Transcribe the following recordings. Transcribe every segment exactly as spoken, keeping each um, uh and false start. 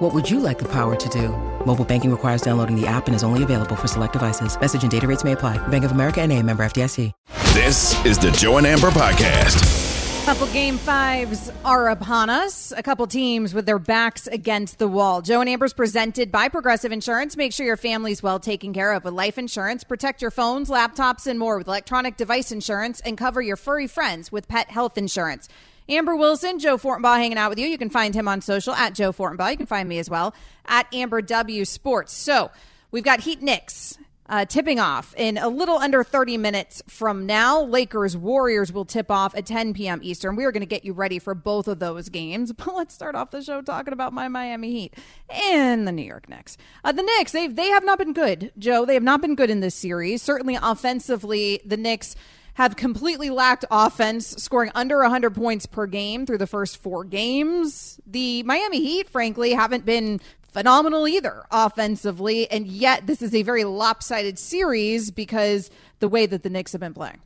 What would you like the power to do? Mobile banking requires downloading the app and is only available for select devices. Message and data rates may apply. Bank of America N A, member F D I C. This is the Joe and Amber Podcast. A couple game fives are upon us. A couple teams with their backs against the wall. Joe and Amber's presented by Progressive Insurance. Make sure your family's well taken care of with life insurance. Protect your phones, laptops, and more with electronic device insurance. And cover your furry friends with pet health insurance. Amber Wilson, Joe Fortenbaugh hanging out with you. You can find him on social at Joe Fortenbaugh. You can find me as well at Amber W Sports. So we've got Heat Knicks uh, tipping off in a little under thirty minutes from now. Lakers Warriors will tip off at ten p.m. Eastern. We are going to get you ready for both of those games. But let's start off the show talking about my Miami Heat and the New York Knicks. Uh, the Knicks, they they have not been good, Joe. They have not been good in this series. Certainly offensively, the Knicks have completely lacked offense, scoring under one hundred points per game through the first four games. The Miami Heat, frankly, haven't been phenomenal either offensively, and yet this is a very lopsided series because the way that the Knicks have been playing.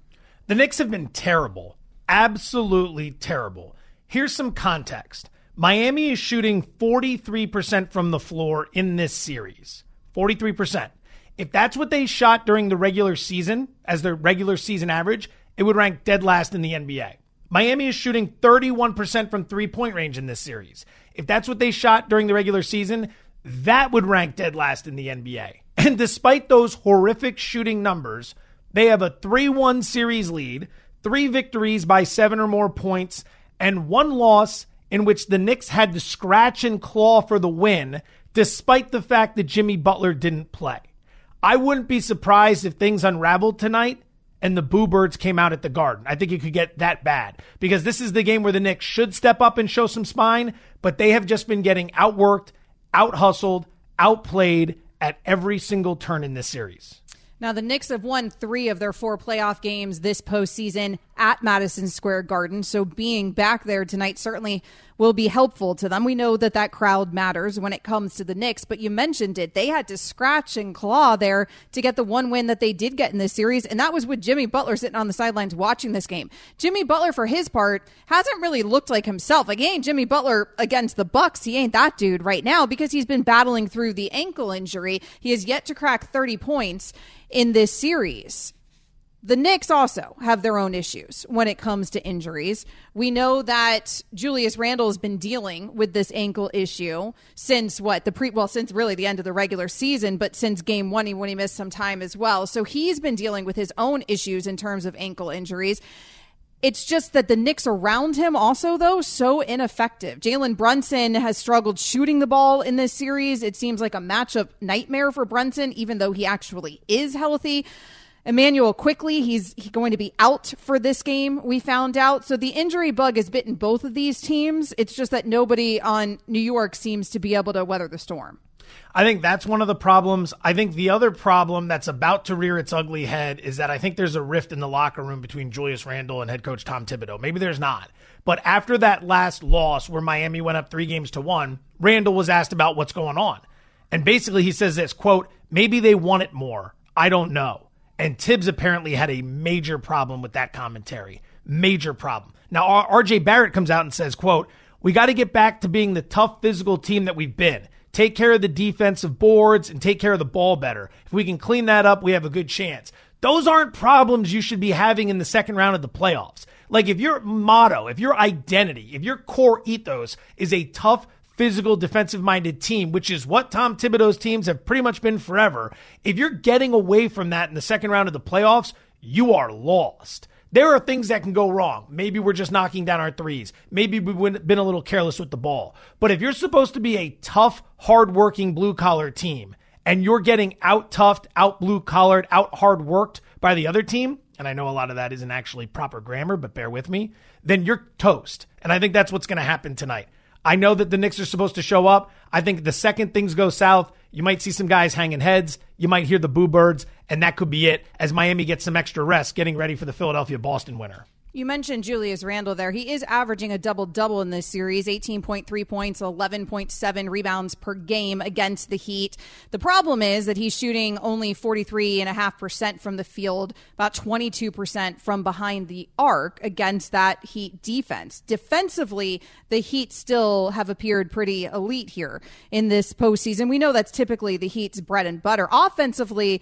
The Knicks have been terrible, absolutely terrible. Here's some context. Miami is shooting forty-three percent from the floor in this series, forty-three percent. If that's what they shot during the regular season, as their regular season average, it would rank dead last in the N B A. Miami is shooting thirty-one percent from three-point range in this series. If that's what they shot during the regular season, that would rank dead last in the N B A. And despite those horrific shooting numbers, they have a three one series lead, three victories by seven or more points, and one loss in which the Knicks had to scratch and claw for the win, despite the fact that Jimmy Butler didn't play. I wouldn't be surprised if things unraveled tonight and the Boo Birds came out at the Garden. I think it could get that bad because this is the game where the Knicks should step up and show some spine, but they have just been getting outworked, out-hustled, outplayed at every single turn in this series. Now, the Knicks have won three of their four playoff games this postseason at Madison Square Garden, so being back there tonight certainly will be helpful to them. We know that that crowd matters when it comes to the Knicks, but you mentioned it. They had to scratch and claw there to get the one win that they did get in this series, and that was with Jimmy Butler sitting on the sidelines watching this game. Jimmy Butler, for his part, hasn't really looked like himself. Like, he ain't Jimmy Butler against the Bucks. He ain't that dude right now because he's been battling through the ankle injury. He has yet to crack thirty points in this series. The Knicks also have their own issues when it comes to injuries. We know that Julius Randle has been dealing with this ankle issue since what the pre well since really the end of the regular season, but since game one when he missed some time as well. So he's been dealing with his own issues in terms of ankle injuries. It's just that the Knicks around him also, though, so ineffective. Jalen Brunson has struggled shooting the ball in this series. It seems like a matchup nightmare for Brunson, even though he actually is healthy. Emmanuel quickly, he's he going to be out for this game, we found out. So the injury bug has bitten both of these teams. It's just that nobody on New York seems to be able to weather the storm. I think that's one of the problems. I think the other problem that's about to rear its ugly head is that I think there's a rift in the locker room between Julius Randle and head coach Tom Thibodeau. Maybe there's not. But after that last loss where Miami went up three games to one, Randle was asked about what's going on. And basically he says this, quote, maybe they want it more. I don't know. And Tibbs apparently had a major problem with that commentary. Major problem. Now, R J Barrett comes out and says, quote, we got to get back to being the tough physical team that we've been. Take care of the defensive boards and take care of the ball better. If we can clean that up, we have a good chance. Those aren't problems you should be having in the second round of the playoffs. Like, if your motto, if your identity, if your core ethos is a tough, physical, defensive-minded team, which is what Tom Thibodeau's teams have pretty much been forever, if you're getting away from that in the second round of the playoffs, you are lost. There are things that can go wrong. Maybe we're just knocking down our threes. Maybe we've been a little careless with the ball. But if you're supposed to be a tough, hardworking blue-collar team and you're getting out-toughed, out-blue-collared, out-hard-worked by the other team, and I know a lot of that isn't actually proper grammar, but bear with me, then you're toast. And I think that's what's going to happen tonight. I know that the Knicks are supposed to show up. I think the second things go south, you might see some guys hanging heads. You might hear the boo birds, and that could be it as Miami gets some extra rest getting ready for the Philadelphia-Boston winner. You mentioned Julius Randle there. He is averaging a double-double in this series, eighteen point three points, eleven point seven rebounds per game against the Heat. The problem is that he's shooting only forty-three point five percent from the field, about twenty-two percent from behind the arc against that Heat defense. Defensively, the Heat still have appeared pretty elite here in this postseason. We know that's typically the Heat's bread and butter. Offensively,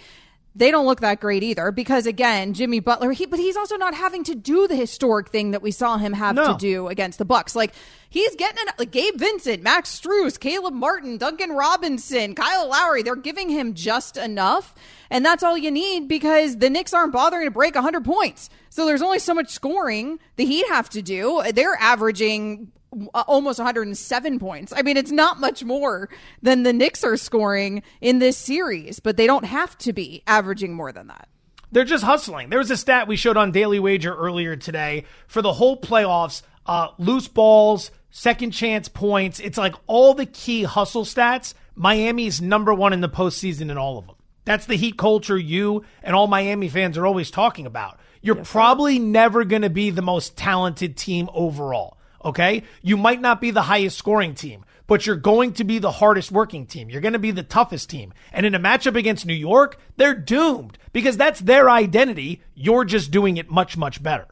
they don't look that great either because, again, Jimmy Butler, he, but he's also not having to do the historic thing that we saw him have no. to do against the Bucks. Like, he's getting an, like Gabe Vincent, Max Strus, Caleb Martin, Duncan Robinson, Kyle Lowry. They're giving him just enough, and that's all you need because the Knicks aren't bothering to break one hundred points. So there's only so much scoring that he'd have to do. They're averaging almost one hundred seven points. I mean, it's not much more than the Knicks are scoring in this series, but they don't have to be averaging more than that. They're just hustling. There was a stat we showed on Daily Wager earlier today for the whole playoffs, uh, loose balls, second chance points. It's like all the key hustle stats. Miami's number one in the postseason in all of them. That's the Heat culture you and all Miami fans are always talking about. You're yes, probably sir. never going to be the most talented team overall. Okay, you might not be the highest scoring team, but you're going to be the hardest working team. You're going to be the toughest team. And in a matchup against New York, they're doomed because that's their identity. You're just doing it much, much better.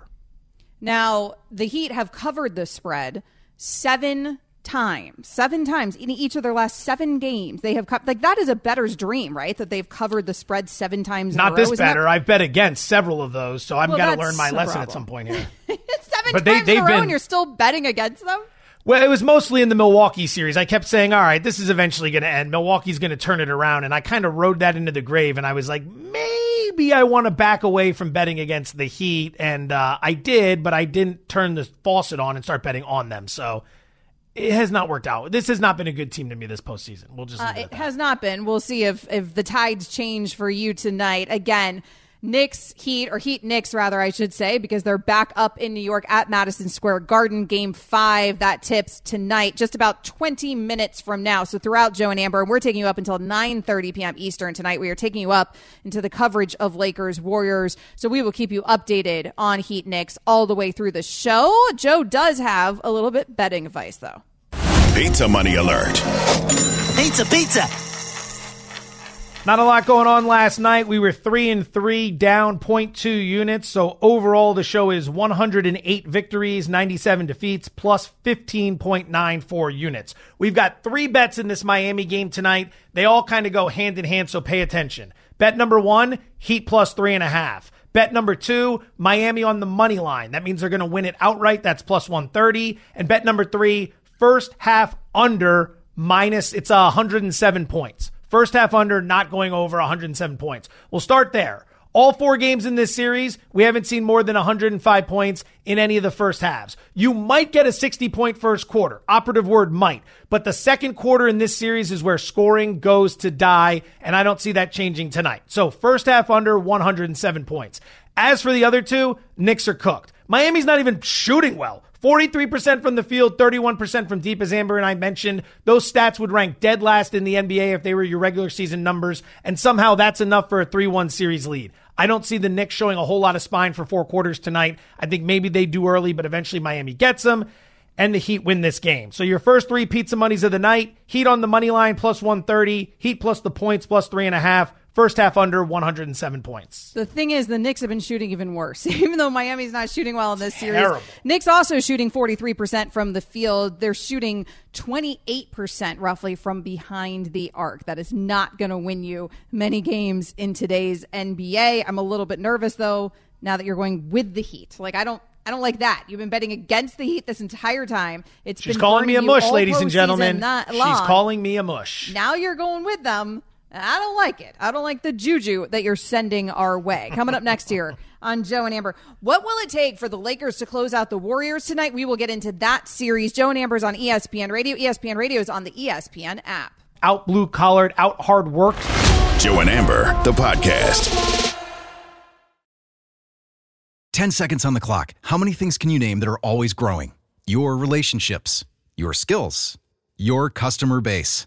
Now, the Heat have covered the spread seven times, seven times in each of their last seven games. They have co- like that is a bettor's dream, right? That they've covered the spread seven times. Not in a row. This better. That- I've bet against several of those, so I've well, got to learn my lesson problem. at some point here. Seven but times they, in a row been, and you're still betting against them? Well, it was mostly in the Milwaukee series. I kept saying, all right, this is eventually going to end. Milwaukee's going to turn it around. And I kind of rode that into the grave. And I was like, maybe I want to back away from betting against the Heat. And uh, I did, but I didn't turn the faucet on and start betting on them. So it has not worked out. This has not been a good team to me this postseason. We'll just leave uh, it, it has not been. We'll see if, if the tides change for you tonight. Again, Knicks, Heat, or Heat Knicks, rather, I should say, because they're back up in New York at Madison Square Garden, Game five. That tips tonight, just about twenty minutes from now. So throughout Joe and Amber, we're taking you up until nine thirty p.m. Eastern tonight. We are taking you up into the coverage of Lakers, Warriors. So we will keep you updated on Heat Knicks all the way through the show. Joe does have a little bit betting advice, though. Pizza money alert. Pizza, pizza. Not a lot going on last night. We were three and three down point two units. So overall, the show is one hundred eight victories, ninety-seven defeats, plus fifteen point nine four units. We've got three bets in this Miami game tonight. They all kind of go hand in hand, so pay attention. Bet number one, Heat plus three and a half. Bet number two, Miami on the money line. That means they're going to win it outright. That's plus one thirty. And bet number three, first half under minus, it's one hundred seven points. First half under, not going over one hundred seven points. We'll start there. All four games in this series, we haven't seen more than one hundred five points in any of the first halves. You might get a sixty-point first quarter. Operative word might. But the second quarter in this series is where scoring goes to die, and I don't see that changing tonight. So first half under, one hundred seven points. As for the other two, Knicks are cooked. Miami's not even shooting well. forty-three percent from the field, thirty-one percent from deep, as Amber and I mentioned. Those stats would rank dead last in the N B A if they were your regular season numbers, and somehow that's enough for a three one series lead. I don't see the Knicks showing a whole lot of spine for four quarters tonight. I think maybe they do early, but eventually Miami gets them, and the Heat win this game. So your first three pizza monies of the night, Heat on the money line plus one thirty, Heat plus the points plus three and a half, first half under one hundred seven points. The thing is, the Knicks have been shooting even worse. Even though Miami's not shooting well in this Terrible. series, Knicks also shooting forty-three percent from the field. They're shooting twenty-eight percent roughly from behind the arc. That is not going to win you many games in today's N B A. I'm a little bit nervous, though, now that you're going with the Heat. Like, I don't I don't like that. You've been betting against the Heat this entire time. It's She's been calling me a mush, ladies and gentlemen. She's calling me a mush. Now you're going with them. I don't like it. I don't like the juju that you're sending our way. Coming up next year on Joe and Amber, what will it take for the Lakers to close out the Warriors tonight? We will get into that series. Joe and Amber's on E S P N Radio. E S P N Radio is on the E S P N app. Out blue-collared, out hard-worked. Joe and Amber, the podcast. Ten seconds on the clock. How many things can you name that are always growing? Your relationships, your skills, your customer base.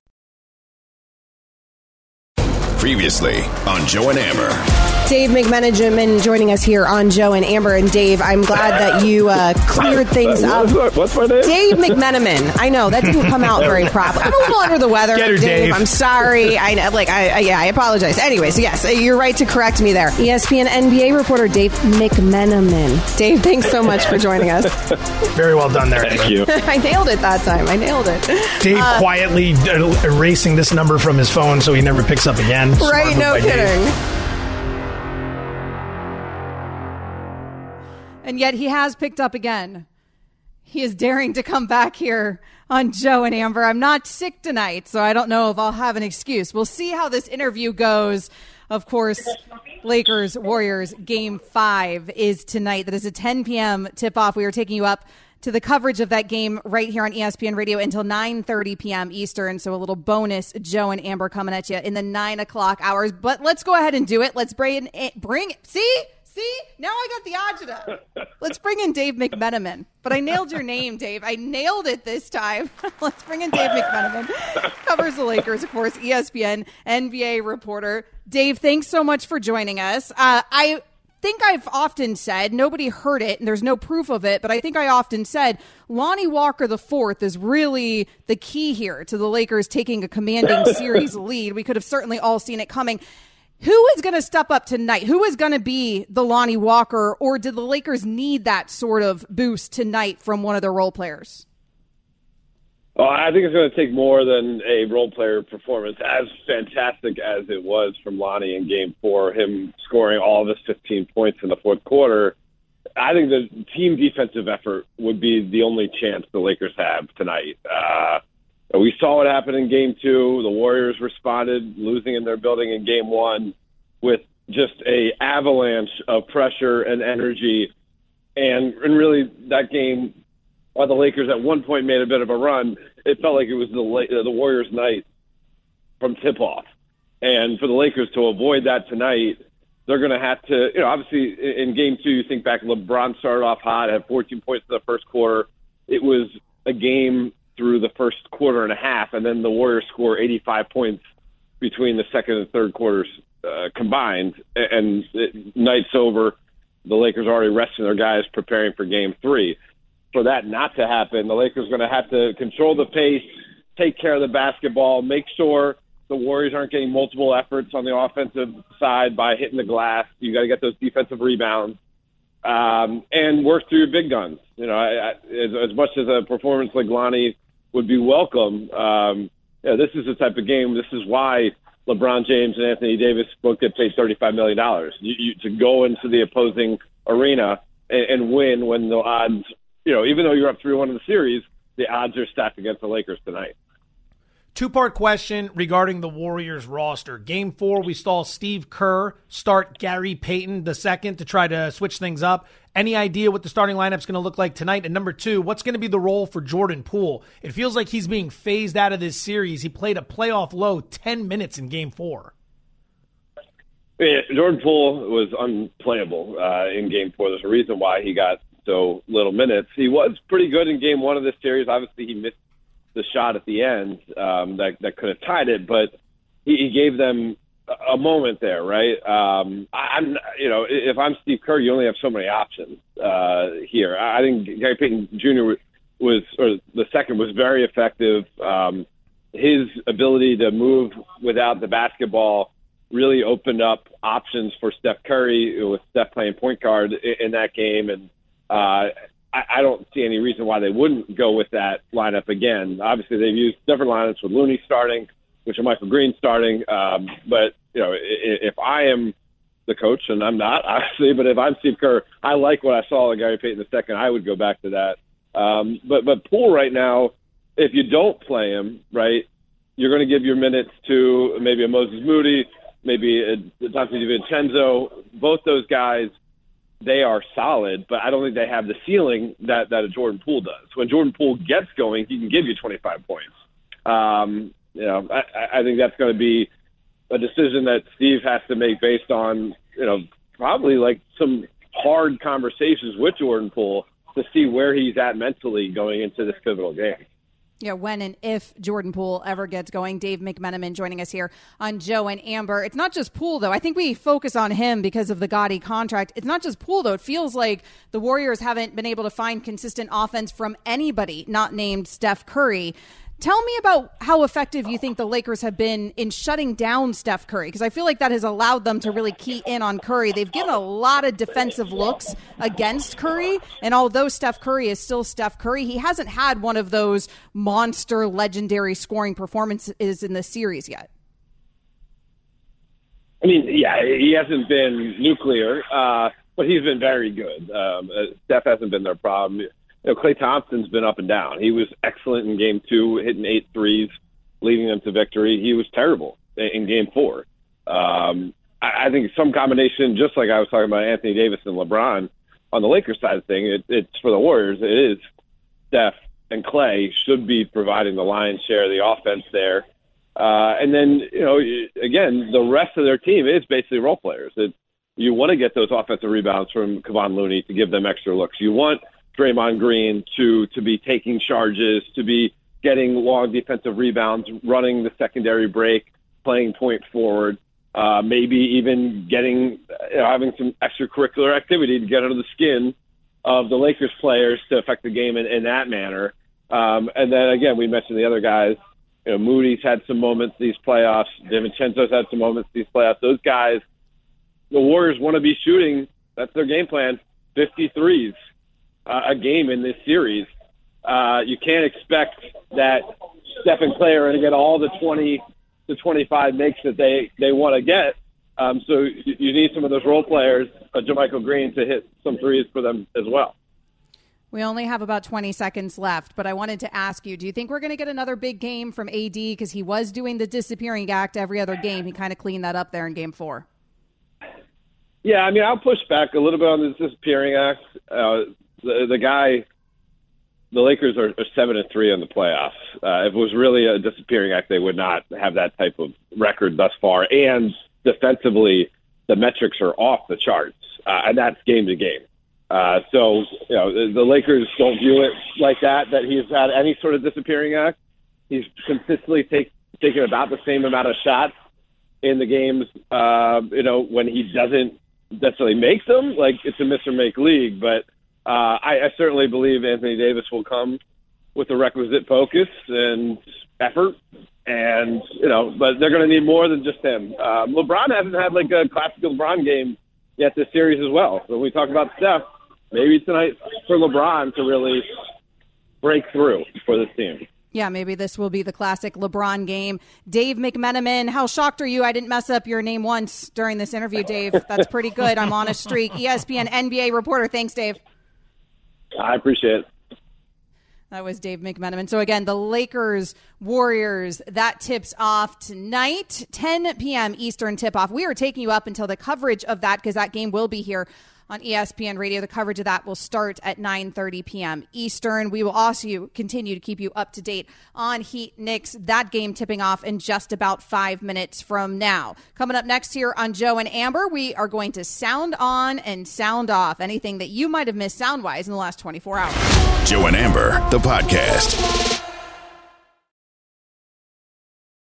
Previously on Joe and Amber. Dave McMenamin joining us here on Joe and Amber. And Dave, I'm glad that you uh, cleared things uh, what, up. What's my name? Dave McMenamin. I know that didn't come out very properly. I'm a little under the weather, Get her, Dave. Dave. I'm sorry. I like. I, I yeah. I apologize. Anyways, yes, you're right to correct me there. E S P N N B A reporter Dave McMenamin. Dave, thanks so much for joining us. Very well done there. Thank you. I nailed it that time. I nailed it. Dave uh, quietly erasing this number from his phone so he never picks up again. Smart right? No kidding. Dave. And yet he has picked up again. He is daring to come back here on Joe and Amber. I'm not sick tonight, so I don't know if I'll have an excuse. We'll see how this interview goes. Of course, Lakers Warriors game five is tonight. That is a ten p.m. tip-off. We are taking you up to the coverage of that game right here on E S P N Radio until nine thirty p.m. Eastern. So a little bonus Joe and Amber coming at you in the nine o'clock hours. But let's go ahead and do it. Let's bring it. Bring it. See? See, now I got the agita. Let's bring in Dave McMenamin. But I nailed your name, Dave. I nailed it this time. Let's bring in Dave McMenamin. Covers the Lakers, of course, E S P N, N B A reporter. Dave, thanks so much for joining us. Uh, I think I've often said, nobody heard it, and there's no proof of it, but I think I often said Lonnie Walker the fourth is really the key here to the Lakers taking a commanding series lead. We could have certainly all seen it coming. Who is going to step up tonight? Who is going to be the Lonnie Walker, or did the Lakers need that sort of boost tonight from one of their role players? Well, I think it's going to take more than a role player performance. As fantastic as it was from Lonnie in game four, him scoring all of his fifteen points in the fourth quarter, I think the team defensive effort would be the only chance the Lakers have tonight. Uh, We saw what happened in game two. The Warriors responded, losing in their building in game one with just a avalanche of pressure and energy. And, and really, that game, while the Lakers at one point made a bit of a run, it felt like it was the, the Warriors' night from tip-off. And for the Lakers to avoid that tonight, they're going to have to, you know, obviously in game two, you think back, LeBron started off hot, had fourteen points in the first quarter. It was a game through the first quarter and a half, and then the Warriors score eighty-five points between the second and third quarters uh, combined, and it, night's over. The Lakers are already resting their guys preparing for game three. For that not to happen, the Lakers are going to have to control the pace, take care of the basketball, make sure the Warriors aren't getting multiple efforts on the offensive side by hitting the glass. You got to get those defensive rebounds. Um, and work through your big guns. You know, I, I, as, as much as a performance like Lonnie would be welcome, um, yeah, this is the type of game. This is why LeBron James and Anthony Davis both get paid thirty-five million dollars you, you, to go into the opposing arena and, and win when the odds, you know, even though you're up three one in the series, the odds are stacked against the Lakers tonight. Two-part question regarding the Warriors roster. Game four, we saw Steve Kerr start Gary Payton the second to try to switch things up. Any idea what the starting lineup's going to look like tonight? And number two, what's going to be the role for Jordan Poole? It feels like he's being phased out of this series. He played a playoff low ten minutes in game four. Yeah, Jordan Poole was unplayable uh, in game four. There's a reason why he got so little minutes. He was pretty good in game one of this series. Obviously, he missed the shot at the end um, that, that could have tied it, but he, he gave them a moment there, right? Um, I, I'm, you know, if I'm Steve Kerr, you only have so many options uh, here. I, I think Gary Payton Junior was, or the second, was very effective. Um, his ability to move without the basketball really opened up options for Steph Curry, with Steph playing point guard in, in that game, and uh, I don't see any reason why they wouldn't go with that lineup again. Obviously, they've used different lineups with Looney starting, with Michael Green starting. Um, but, you know, if I am the coach, and I'm not, obviously, but if I'm Steve Kerr, I like what I saw in Gary Payton the second. I would go back to that. Um, but, but Poole right now, if you don't play him, right, you're going to give your minutes to maybe a Moses Moody, maybe a Dante DiVincenzo. Both those guys, they are solid, but I don't think they have the ceiling that, that a Jordan Poole does. When Jordan Poole gets going, he can give you twenty-five points. Um, you know, I, I think that's going to be a decision that Steve has to make based on, you know, probably like some hard conversations with Jordan Poole to see where he's at mentally going into this pivotal game. Yeah, when and if Jordan Poole ever gets going. Dave McMenamin joining us here on Joe and Amber. It's not just Poole, though. I think we focus on him because of the gaudy contract. It's not just Poole, though. It feels like the Warriors haven't been able to find consistent offense from anybody not named Steph Curry. Tell me about how effective you think the Lakers have been in shutting down Steph Curry, because I feel like that has allowed them to really key in on Curry. They've given a lot of defensive looks against Curry, and although Steph Curry is still Steph Curry, he hasn't had one of those monster, legendary scoring performances in this series yet. I mean, yeah, he hasn't been nuclear, uh, but he's been very good. Um, Steph hasn't been their problem. You know, Klay Thompson's been up and down. He was excellent in game two, hitting eight threes, leading them to victory. He was terrible in game four. Um, I, I think some combination, just like I was talking about Anthony Davis and LeBron on the Lakers side of thing, it, it's for the Warriors. It is Steph and Klay should be providing the lion's share of the offense there. Uh, and then, you know, again, the rest of their team is basically role players. It, you want to get those offensive rebounds from Kevon Looney to give them extra looks. You want Draymond Green to to be taking charges, to be getting long defensive rebounds, running the secondary break, playing point forward, uh, maybe even getting you know, having some extracurricular activity to get under the skin of the Lakers players to affect the game in, in that manner. Um, and then, again, we mentioned the other guys. You know, Moody's had some moments these playoffs. DiVincenzo's had some moments these playoffs. Those guys, the Warriors want to be shooting. That's their game plan, fifty threes. a game in this series. Uh, you can't expect that Steph and Klay are going to get all the twenty to twenty-five makes that they, they want to get. Um, so you, you need some of those role players, uh, Jermichael Green, to hit some threes for them as well. We only have about twenty seconds left, but I wanted to ask you, do you think we're going to get another big game from A D? Because he was doing the disappearing act every other game. He kind of cleaned that up there in game four. Yeah, I mean, I'll push back a little bit on the disappearing act. Uh, The, the guy, the Lakers are, are seven and three on the playoffs. Uh, if it was really a disappearing act, they would not have that type of record thus far. And defensively, the metrics are off the charts, uh, and that's game to game. Uh, so, you know, the, the Lakers don't view it like that, that he's had any sort of disappearing act. He's consistently take, taken about the same amount of shots in the games, uh, you know, when he doesn't necessarily make them. Like, it's a miss or make league, but Uh, I, I certainly believe Anthony Davis will come with the requisite focus and effort, and you know, but they're going to need more than just him. Uh, LeBron hasn't had like a classic LeBron game yet this series as well. So when we talk about Steph, maybe tonight for LeBron to really break through for this team. Yeah, maybe this will be the classic LeBron game. Dave McMenamin, how shocked are you? I didn't mess up your name once during this interview, Dave. That's pretty good. I'm on a streak. E S P N N B A reporter. Thanks, Dave. I appreciate it. That was Dave McMenamin. So again, the Lakers, Warriors, that tips off tonight, ten p.m. Eastern tip-off. We are taking you up until the coverage of that, because that game will be here on E S P N Radio. The coverage of that will start at nine thirty p.m. Eastern. We will also continue to keep you up to date on Heat Knicks, that game tipping off in just about five minutes from now. Coming up next here on Joe and Amber, we are going to sound on and sound off anything that you might have missed sound-wise in the last twenty-four hours. Joe and Amber, the podcast.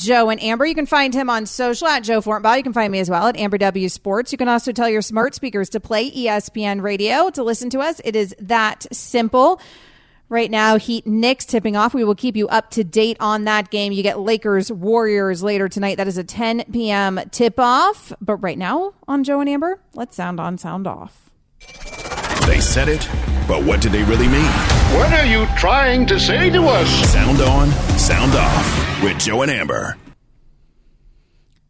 Joe and Amber, you can find him on social at Joe Fortenbaugh. You can find me as well at Amber W Sports. You can also tell your smart speakers to play E S P N Radio to listen to us. It is that simple. Right now, Heat Knicks tipping off. We will keep you up to date on that game. You get Lakers Warriors later tonight. That is a ten p.m. tip off. But right now on Joe and Amber, let's sound on, sound off. They said it, but what did they really mean? What are you trying to say to us? Sound on, sound off with Joe and Amber.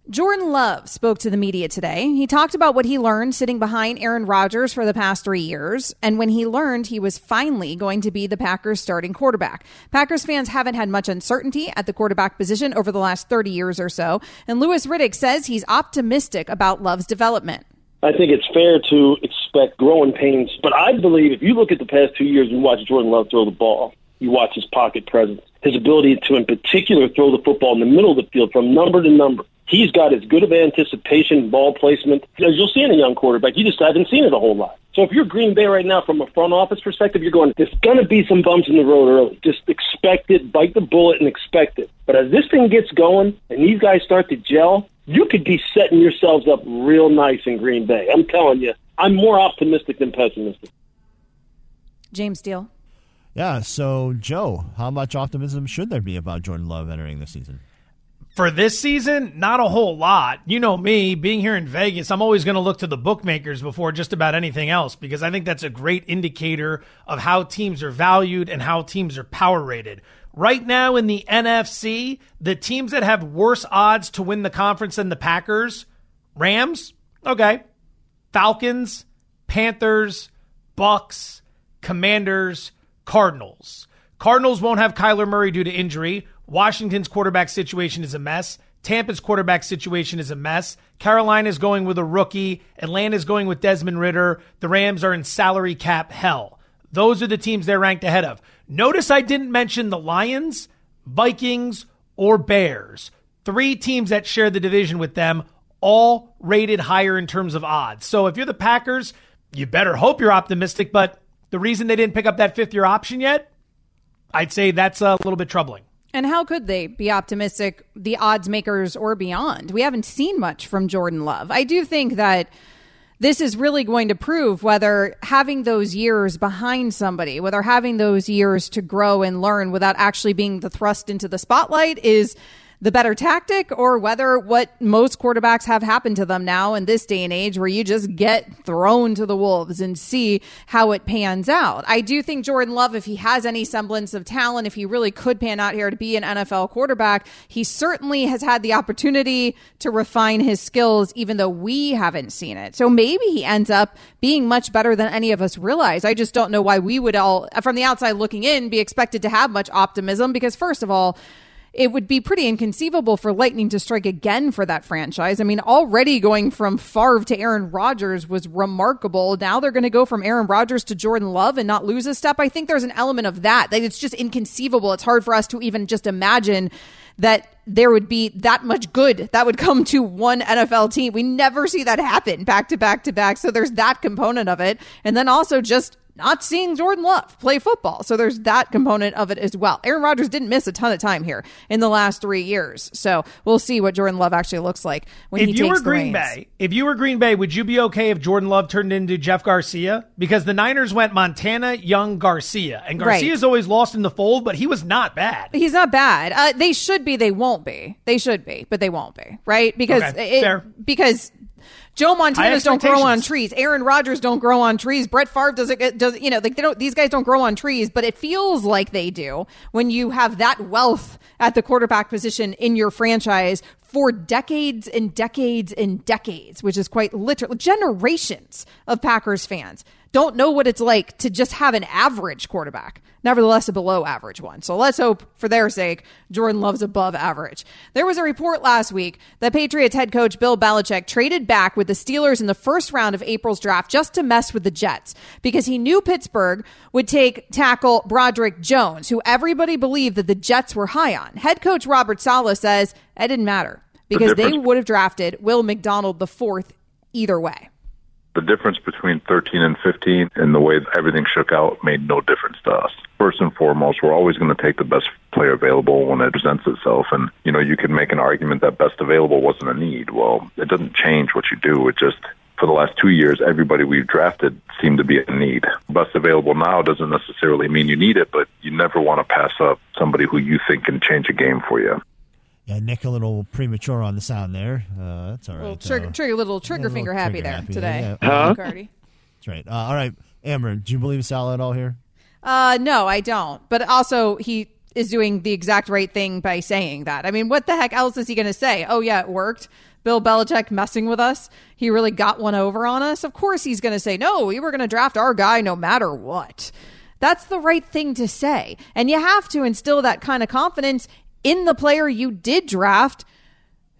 Jordan Love spoke to the media today. He talked about what he learned sitting behind Aaron Rodgers for the past three years, and when he learned he was finally going to be the Packers' starting quarterback. Packers fans haven't had much uncertainty at the quarterback position over the last thirty years or so, and Louis Riddick says he's optimistic about Love's development. I think it's fair to expect growing pains, but I believe if you look at the past two years, you watch Jordan Love throw the ball, you watch his pocket presence, his ability to, in particular, throw the football in the middle of the field from number to number. He's got as good of anticipation, ball placement, as you'll see in a young quarterback. You just haven't seen it a whole lot. So if you're Green Bay right now, from a front office perspective, you're going, there's going to be some bumps in the road early. Just expect it, bite the bullet, and expect it. But as this thing gets going and these guys start to gel, you could be setting yourselves up real nice in Green Bay. I'm telling you, I'm more optimistic than pessimistic. James Steele. Yeah, so, Joe, how much optimism should there be about Jordan Love entering the season? For this season, not a whole lot. You know me, being here in Vegas, I'm always going to look to the bookmakers before just about anything else, because I think that's a great indicator of how teams are valued and how teams are power rated. Right now in the N F C, the teams that have worse odds to win the conference than the Packers, Rams, okay, Falcons, Panthers, Bucks, Commanders, Cardinals. Cardinals won't have Kyler Murray due to injury. Washington's quarterback situation is a mess. Tampa's quarterback situation is a mess. Carolina's going with a rookie. Atlanta's going with Desmond Ritter. The Rams are in salary cap hell. Those are the teams they're ranked ahead of. Notice I didn't mention the Lions, Vikings, or Bears. Three teams that share the division with them, all rated higher in terms of odds. So if you're the Packers, you better hope you're optimistic, but the reason they didn't pick up that fifth-year option yet, I'd say that's a little bit troubling. And how could they be optimistic, the odds makers or beyond? We haven't seen much from Jordan Love. I do think that this is really going to prove whether having those years behind somebody, whether having those years to grow and learn without actually being the thrust into the spotlight is the better tactic, or whether what most quarterbacks have happened to them now in this day and age where you just get thrown to the wolves and see how it pans out. I do think Jordan Love, if he has any semblance of talent, if he really could pan out here to be an N F L quarterback, he certainly has had the opportunity to refine his skills, even though we haven't seen it. So maybe he ends up being much better than any of us realize. I just don't know why we would all, from the outside looking in, be expected to have much optimism, because first of all, it would be pretty inconceivable for lightning to strike again for that franchise. I mean, already going from Favre to Aaron Rodgers was remarkable. Now they're going to go from Aaron Rodgers to Jordan Love and not lose a step. I think there's an element of that, that it's just inconceivable. It's hard for us to even just imagine that there would be that much good that would come to one N F L team. We never see that happen back to back to back. So there's that component of it. And then also just not seeing Jordan Love play football. So there's that component of it as well. Aaron Rodgers didn't miss a ton of time here in the last three years. So we'll see what Jordan Love actually looks like when if he takes the reins. If you were Green Bay, if you were Green Bay, would you be okay if Jordan Love turned into Jeff Garcia? Because the Niners went Montana, Young, Garcia. And Garcia's right. always lost in the fold, but he was not bad. He's not bad. Uh, they should be. They won't be. They should be, but they won't be. Right? Because okay. it, because... Joe Montana's don't grow on trees. Aaron Rodgers don't grow on trees. Brett Favre doesn't, does, you know, like they don't, these guys don't grow on trees, but it feels like they do when you have that wealth at the quarterback position in your franchise for decades and decades and decades, which is quite literally generations of Packers fans don't know what it's like to just have an average quarterback, nevertheless a below average one. So let's hope for their sake, Jordan Love's above average. There was a report last week that Patriots head coach Bill Belichick traded back with the Steelers in the first round of April's draft just to mess with the Jets because he knew Pittsburgh would take tackle Broderick Jones, who everybody believed that the Jets were high on. Head coach Robert Saleh says it didn't matter because they would have drafted Will McDonald the fourth either way. The difference between thirteen and fifteen and the way everything shook out made no difference to us. First and foremost, we're always going to take the best player available when it presents itself. And, you know, you could make an argument that best available wasn't a need. Well, it doesn't change what you do. It just, for the last two years, everybody we've drafted seemed to be a need. Best available now doesn't necessarily mean you need it, but you never want to pass up somebody who you think can change a game for you. Yeah, Nick, a little premature on the sound there. Uh, that's all right. A little trigger, uh, trigger, little trigger yeah, little finger happy trigger there happy today. Yeah. Huh? That's right. Uh, all right, Amber, do you believe Saleh at all here? Uh, no, I don't. But also, he is doing the exact right thing by saying that. I mean, what the heck else is he going to say? Oh, yeah, it worked. Bill Belichick messing with us. He really got one over on us. Of course he's going to say, no, we were going to draft our guy no matter what. That's the right thing to say. And you have to instill that kind of confidence in the player you did draft,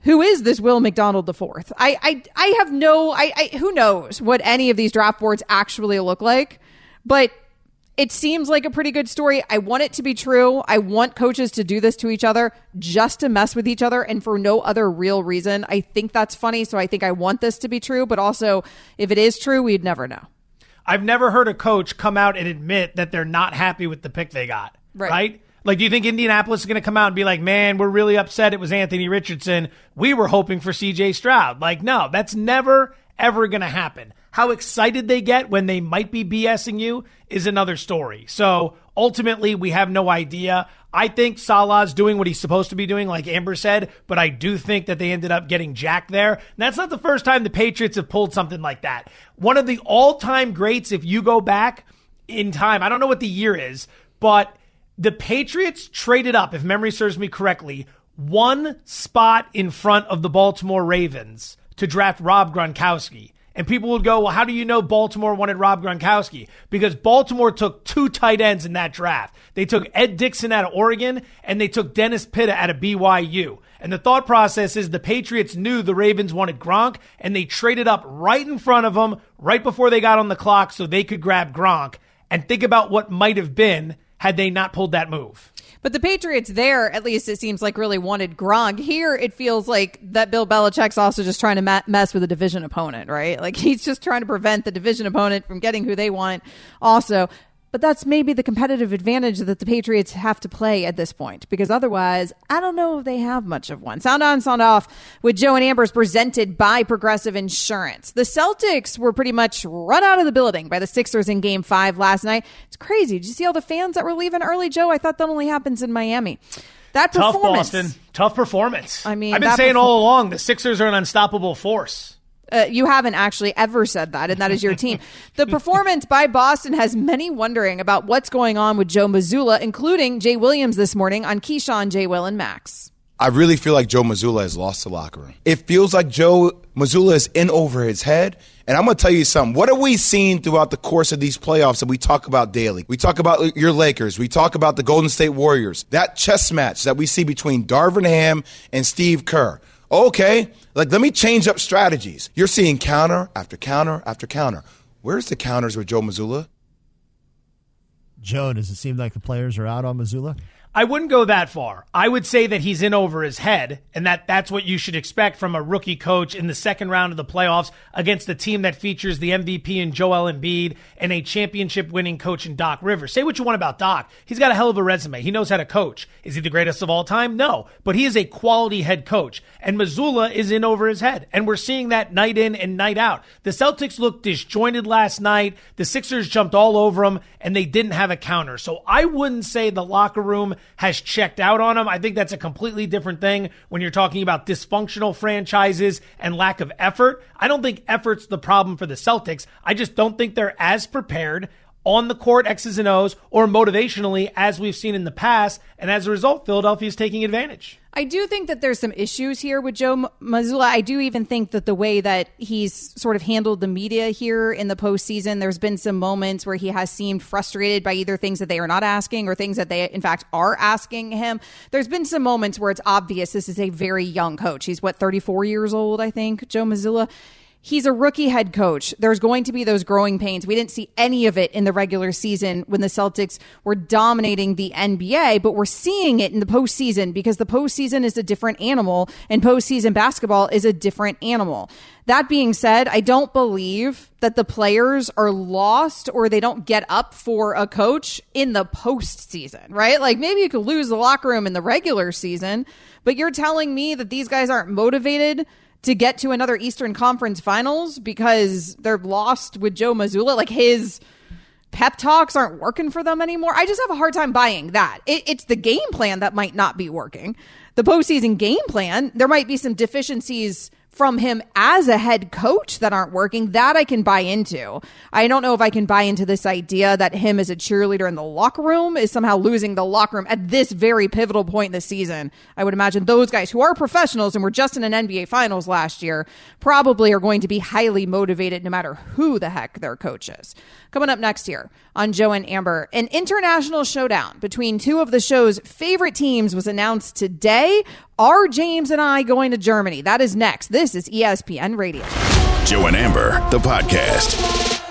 who is this Will McDonald the fourth? I, I, I have no, I, I, who knows what any of these draft boards actually look like, but it seems like a pretty good story. I want it to be true. I want coaches to do this to each other just to mess with each other and for no other real reason. I think that's funny. So I think I want this to be true, but also if it is true, we'd never know. I've never heard a coach come out and admit that they're not happy with the pick they got. Right. Right? Like, do you think Indianapolis is going to come out and be like, man, we're really upset it was Anthony Richardson. We were hoping for C J Stroud. Like, no, that's never, ever going to happen. How excited they get when they might be BSing you is another story. So ultimately, we have no idea. I think Salah's doing what he's supposed to be doing, like Amber said, but I do think that they ended up getting jacked there. And that's not the first time the Patriots have pulled something like that. One of the all-time greats, if you go back in time, I don't know what the year is, but the Patriots traded up, if memory serves me correctly, one spot in front of the Baltimore Ravens to draft Rob Gronkowski. And people would go, well, how do you know Baltimore wanted Rob Gronkowski? Because Baltimore took two tight ends in that draft. They took Ed Dixon out of Oregon, and they took Dennis Pitta out of B Y U. And the thought process is the Patriots knew the Ravens wanted Gronk, and they traded up right in front of them, right before they got on the clock, so they could grab Gronk. And think about what might have been had they not pulled that move. But the Patriots there, at least it seems like, really wanted Gronk. Here, it feels like that Bill Belichick's also just trying to ma- mess with a division opponent, right? Like, he's just trying to prevent the division opponent from getting who they want also. But that's maybe the competitive advantage that the Patriots have to play at this point, because otherwise, I don't know if they have much of one. Sound on, sound off with Joe and Amber's presented by Progressive Insurance. The Celtics were pretty much run out of the building by the Sixers in game five last night. It's crazy. Did you see all the fans that were leaving early, Joe? I thought that only happens in Miami. That tough performance. Boston. Tough performance. I mean, I've been saying perform- all along the Sixers are an unstoppable force. Uh, you haven't actually ever said that, and that is your team. The performance by Boston has many wondering about what's going on with Joe Mazzulla, including Jay Williams this morning on Keyshawn, J. Will, and Max. I really feel like Joe Mazzulla has lost the locker room. It feels like Joe Mazzulla is in over his head. And I'm going to tell you something. What have we seen throughout the course of these playoffs that we talk about daily? We talk about your Lakers. We talk about the Golden State Warriors. That chess match that we see between Darvin Ham and Steve Kerr. Okay, like let me change up strategies. You're seeing counter after counter after counter. Where's the counters with Joe Mazzulla? Joe, does it seem like the players are out on Mazzulla? I wouldn't go that far. I would say that he's in over his head, and that that's what you should expect from a rookie coach in the second round of the playoffs against a team that features the M V P in Joel Embiid and a championship-winning coach in Doc Rivers. Say what you want about Doc. He's got a hell of a resume. He knows how to coach. Is he the greatest of all time? No, but he is a quality head coach, and Mazzulla is in over his head, and we're seeing that night in and night out. The Celtics looked disjointed last night. The Sixers jumped all over them, and they didn't have a counter. So I wouldn't say the locker room has checked out on him. I think that's a completely different thing when you're talking about dysfunctional franchises and lack of effort. I don't think effort's the problem for the Celtics. I just don't think they're as prepared on the court, X's and O's, or motivationally as we've seen in the past. And as a result, Philadelphia's taking advantage. I do think that there's some issues here with Joe Mazzulla. I do even think that the way that he's sort of handled the media here in the postseason, there's been some moments where he has seemed frustrated by either things that they are not asking or things that they, in fact, are asking him. There's been some moments where it's obvious this is a very young coach. He's, what, thirty-four years old, I think, Joe Mazzulla. He's a rookie head coach. There's going to be those growing pains. We didn't see any of it in the regular season when the Celtics were dominating the N B A, but we're seeing it in the postseason because the postseason is a different animal and postseason basketball is a different animal. That being said, I don't believe that the players are lost or they don't get up for a coach in the postseason, right? Like maybe you could lose the locker room in the regular season, but you're telling me that these guys aren't motivated to get to another Eastern Conference Finals because they're lost with Joe Mazzulla? Like his pep talks aren't working for them anymore. I just have a hard time buying that. It, it's the game plan that might not be working. The postseason game plan, there might be some deficiencies from him as a head coach that aren't working. That I can buy into. I don't know if I can buy into this idea that him as a cheerleader in the locker room is somehow losing the locker room at this very pivotal point in the season. I would imagine those guys who are professionals and were just in an N B A Finals last year probably are going to be highly motivated no matter who the heck their coach is. Coming up next year on Joe and Amber, an international showdown between two of the show's favorite teams was announced today. Are James and I going to Germany? That is next. This is E S P N Radio. Joe and Amber, the podcast.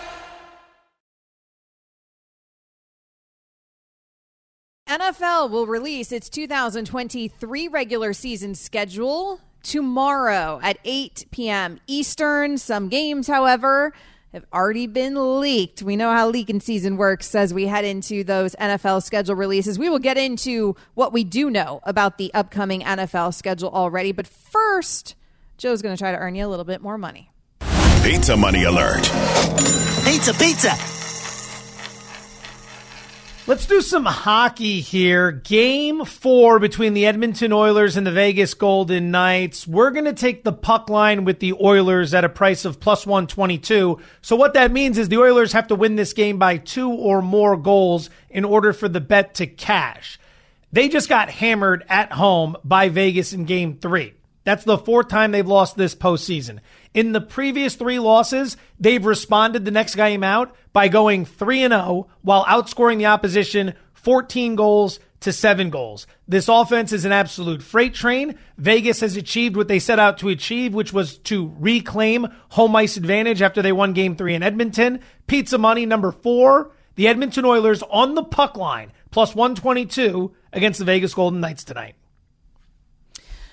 N F L will release its two thousand twenty-three regular season schedule tomorrow at eight p.m. Eastern. Some games, however, have already been leaked. We know how leaking season works as we head into those N F L schedule releases. We will get into what we do know about the upcoming N F L schedule already. But first, Joe's going to try to earn you a little bit more money. Pizza money alert. Pizza, pizza. Let's do some hockey here. Game four between the Edmonton Oilers and the Vegas Golden Knights. We're going to take the puck line with the Oilers at a price of plus one twenty-two. So what that means is the Oilers have to win this game by two or more goals in order for the bet to cash. They just got hammered at home by Vegas in game three. That's the fourth time they've lost this postseason. In the previous three losses, they've responded the next game out by going three and oh while outscoring the opposition fourteen goals to seven goals. This offense is an absolute freight train. Vegas has achieved what they set out to achieve, which was to reclaim home ice advantage after they won game three in Edmonton. Pizza money number four, the Edmonton Oilers on the puck line, plus one twenty-two against the Vegas Golden Knights tonight.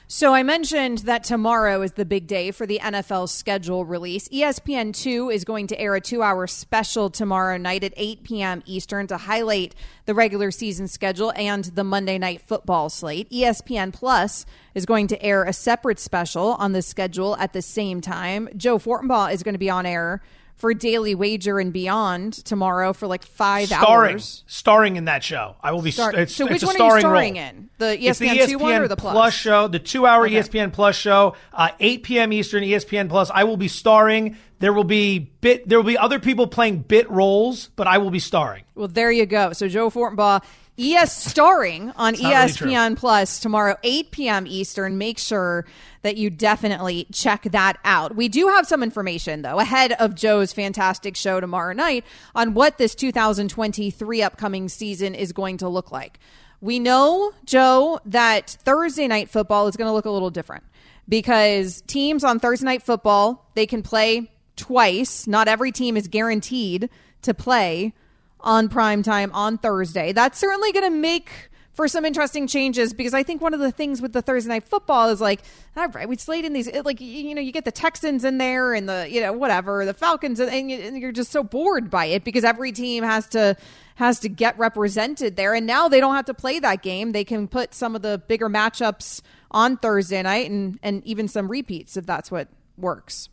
So I mentioned that tomorrow is the big day for the N F L schedule release. E S P N two is going to air a two-hour special tomorrow night at eight p.m. Eastern to highlight the regular season schedule and the Monday Night Football slate. E S P N Plus is going to air a separate special on the schedule at the same time. Joe Fortenbaugh is going to be on air for Daily Wager and Beyond tomorrow for like five starring, hours. Starring in that show. I will be Star- it's, So which it's one are you starring role. in? The E S P N two one or the Plus? Plus show, the two-hour okay. E S P N Plus show, uh, eight p.m. Eastern, E S P N Plus. I will be starring. There will be bit. There will be other people playing bit roles, but I will be starring. Well, there you go. So Joe Fortenbaugh E S Starring on E S P N Plus tomorrow, eight p.m. Eastern. Make sure that you definitely check that out. We do have some information, though, ahead of Joe's fantastic show tomorrow night on what this two thousand twenty-three upcoming season is going to look like. We know, Joe, that Thursday night football is going to look a little different because teams on Thursday night football, they can play twice. Not every team is guaranteed to play on primetime on Thursday. That's certainly going to make for some interesting changes because I think one of the things with the Thursday night football is like, all right, we slayed in these, like, you know, you get the Texans in there and the, you know, whatever, the Falcons, and you're just so bored by it because every team has to has to get represented there. And now they don't have to play that game. They can put some of the bigger matchups on Thursday night and, and even some repeats if that's what works.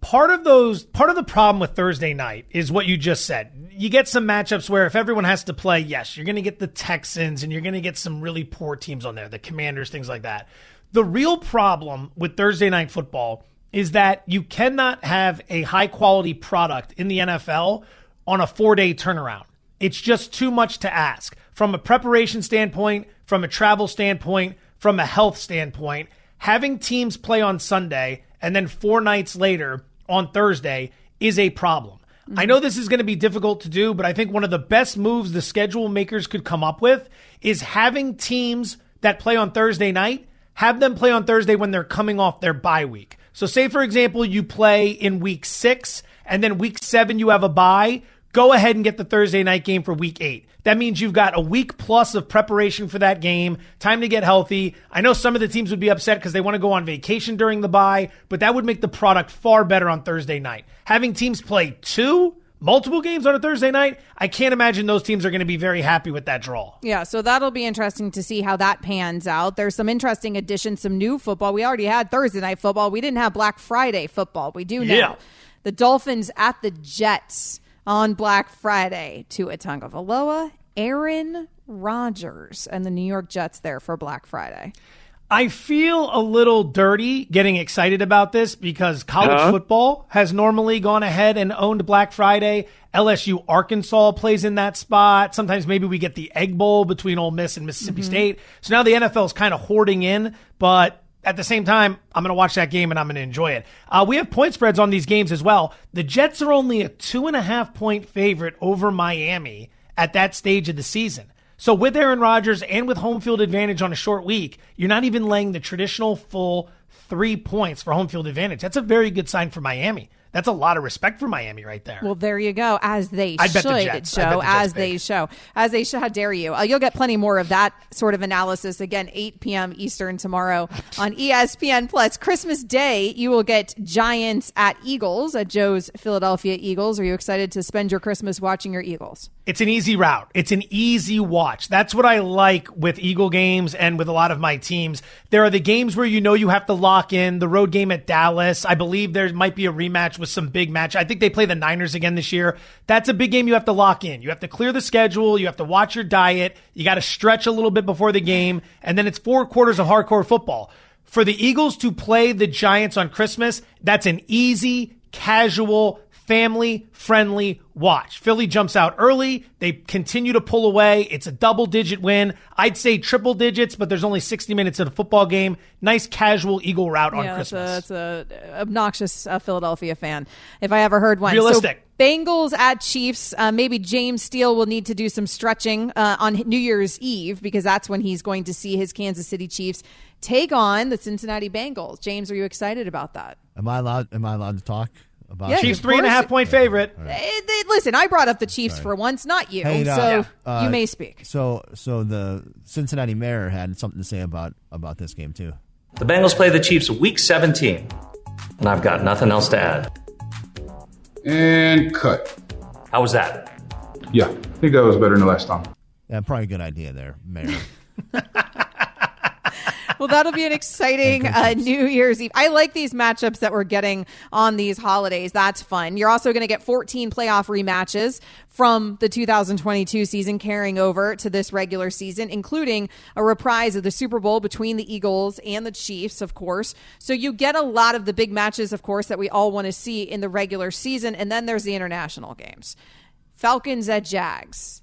Part of those, part of the problem with Thursday night is what you just said. You get some matchups where if everyone has to play, yes, you're going to get the Texans and you're going to get some really poor teams on there, the Commanders, things like that. The real problem with Thursday night football is that you cannot have a high quality product in the N F L on a four day turnaround. It's just too much to ask from a preparation standpoint, from a travel standpoint, from a health standpoint. Having teams play on Sunday and then four nights later on Thursday is a problem. Mm-hmm. I know this is going to be difficult to do, but I think one of the best moves the schedule makers could come up with is having teams that play on Thursday night, have them play on Thursday when they're coming off their bye week. So say, for example, you play in week six and then week seven you have a bye. Go ahead and get the Thursday night game for week eight. That means you've got a week plus of preparation for that game, time to get healthy. I know some of the teams would be upset because they want to go on vacation during the bye, but that would make the product far better on Thursday night. Having teams play two, multiple games on a Thursday night, I can't imagine those teams are going to be very happy with that draw. Yeah, so that'll be interesting to see how that pans out. There's some interesting additions, some new football. We already had Thursday night football. We didn't have Black Friday football. We do now. Yeah. The Dolphins at the Jets on Black Friday. Tua Tagovailoa, Aaron Rodgers, and the New York Jets there for Black Friday. I feel a little dirty getting excited about this because college uh-huh. football has normally gone ahead and owned Black Friday. L S U Arkansas plays in that spot. Sometimes maybe we get the Egg Bowl between Ole Miss and Mississippi mm-hmm. State. So now the N F L is kind of hoarding in, but at the same time, I'm going to watch that game and I'm going to enjoy it. Uh, we have point spreads on these games as well. The Jets are only a two and a half point favorite over Miami at that stage of the season. So with Aaron Rodgers and with home field advantage on a short week, you're not even laying the traditional full three points for home field advantage. That's a very good sign for Miami. That's a lot of respect for Miami right there. Well, there you go. As they I should, the Jets. Show. The as big. they show. As they should. How dare you? Uh, you'll get plenty more of that sort of analysis. Again, eight p.m. Eastern tomorrow on E S P N Plus. Christmas Day, you will get Giants at Eagles, at Joe's Philadelphia Eagles. Are you excited to spend your Christmas watching your Eagles? It's an easy route. It's an easy watch. That's what I like with Eagle games and with a lot of my teams. There are the games where you know you have to lock in. The road game at Dallas. I believe there might be a rematch with some big match. I think they play the Niners again this year. That's a big game you have to lock in. You have to clear the schedule. You have to watch your diet. You got to stretch a little bit before the game. And then it's four quarters of hardcore football. For the Eagles to play the Giants on Christmas, that's an easy, casual, family-friendly watch. Philly jumps out early. They continue to pull away. It's a double-digit win. I'd say triple digits, but there's only sixty minutes in a football game. Nice casual Eagle route on yeah, Christmas. That's a, that's a obnoxious uh, Philadelphia fan, if I ever heard one. Realistic. So Bengals at Chiefs. Uh, maybe James Steele will need to do some stretching uh, on New Year's Eve because that's when he's going to see his Kansas City Chiefs take on the Cincinnati Bengals. James, are you excited about that? Am I allowed? Am I allowed to talk? Yeah, Chiefs three and a half point favorite. Right. They, they, listen, I brought up the Chiefs right. for once, not you. Hey, no, so yeah. uh, you may speak. So, so the Cincinnati mayor had something to say about about this game too. The Bengals play the Chiefs week seventeen, and I've got nothing else to add. And cut. How was that? Yeah, I think that was better than the last time. Yeah, probably a good idea there, mayor. Well, that'll be an exciting uh, New Year's Eve. I like these matchups that we're getting on these holidays. That's fun. You're also going to get fourteen playoff rematches from the two thousand twenty-two season carrying over to this regular season, including a reprise of the Super Bowl between the Eagles and the Chiefs, of course. So you get a lot of the big matches, of course, that we all want to see in the regular season. And then there's the international games. Falcons at Jags.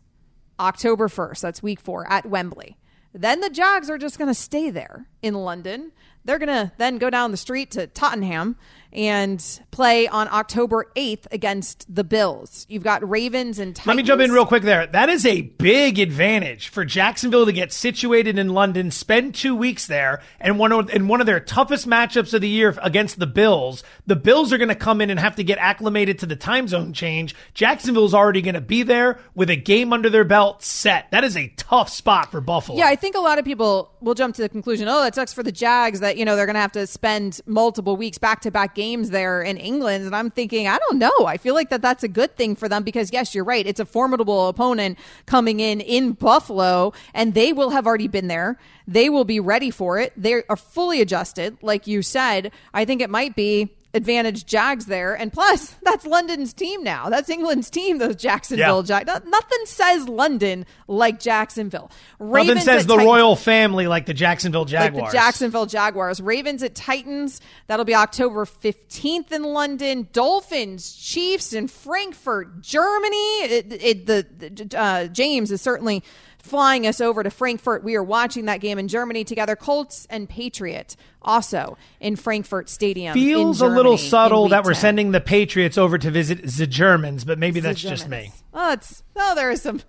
October first. That's week four at Wembley. Then the Jags are just going to stay there in London. They're going to then go down the street to Tottenham and play on October eighth against the Bills. You've got Ravens and Titans. Let me jump in real quick there. That is a big advantage for Jacksonville to get situated in London, spend two weeks there, and one of, in one of their toughest matchups of the year against the Bills. The Bills are going to come in and have to get acclimated to the time zone change. Jacksonville's already going to be there with a game under their belt set. That is a tough spot for Buffalo. Yeah, I think a lot of people will jump to the conclusion, oh, that sucks for the Jags that, you know, they're going to have to spend multiple weeks back-to-back games there in England. And I'm thinking, I don't know. I feel like that that's a good thing for them because, yes, you're right. It's a formidable opponent coming in in Buffalo, and they will have already been there. They will be ready for it. They are fully adjusted, like you said. I think it might be advantage Jags there. And plus, that's London's team now. That's England's team, those Jacksonville yeah. Jags. Nothing says London like Jacksonville. Ravens Nothing says the Titans. Royal family like the Jacksonville Jaguars. Like the Jacksonville Jaguars. Ravens at Titans. That'll be October fifteenth in London. Dolphins, Chiefs in Frankfurt, Germany. It, it, the uh, James is certainly flying us over to Frankfurt. We are watching that game in Germany together. Colts and Patriots also in Frankfurt Stadium. Feels in Germany, a little subtle that we're sending the Patriots over to visit the Germans, but maybe the that's Germans. Just me. Oh, it's, oh, there is some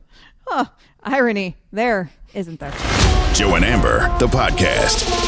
oh, irony there, isn't there? Joe and Amber, the podcast.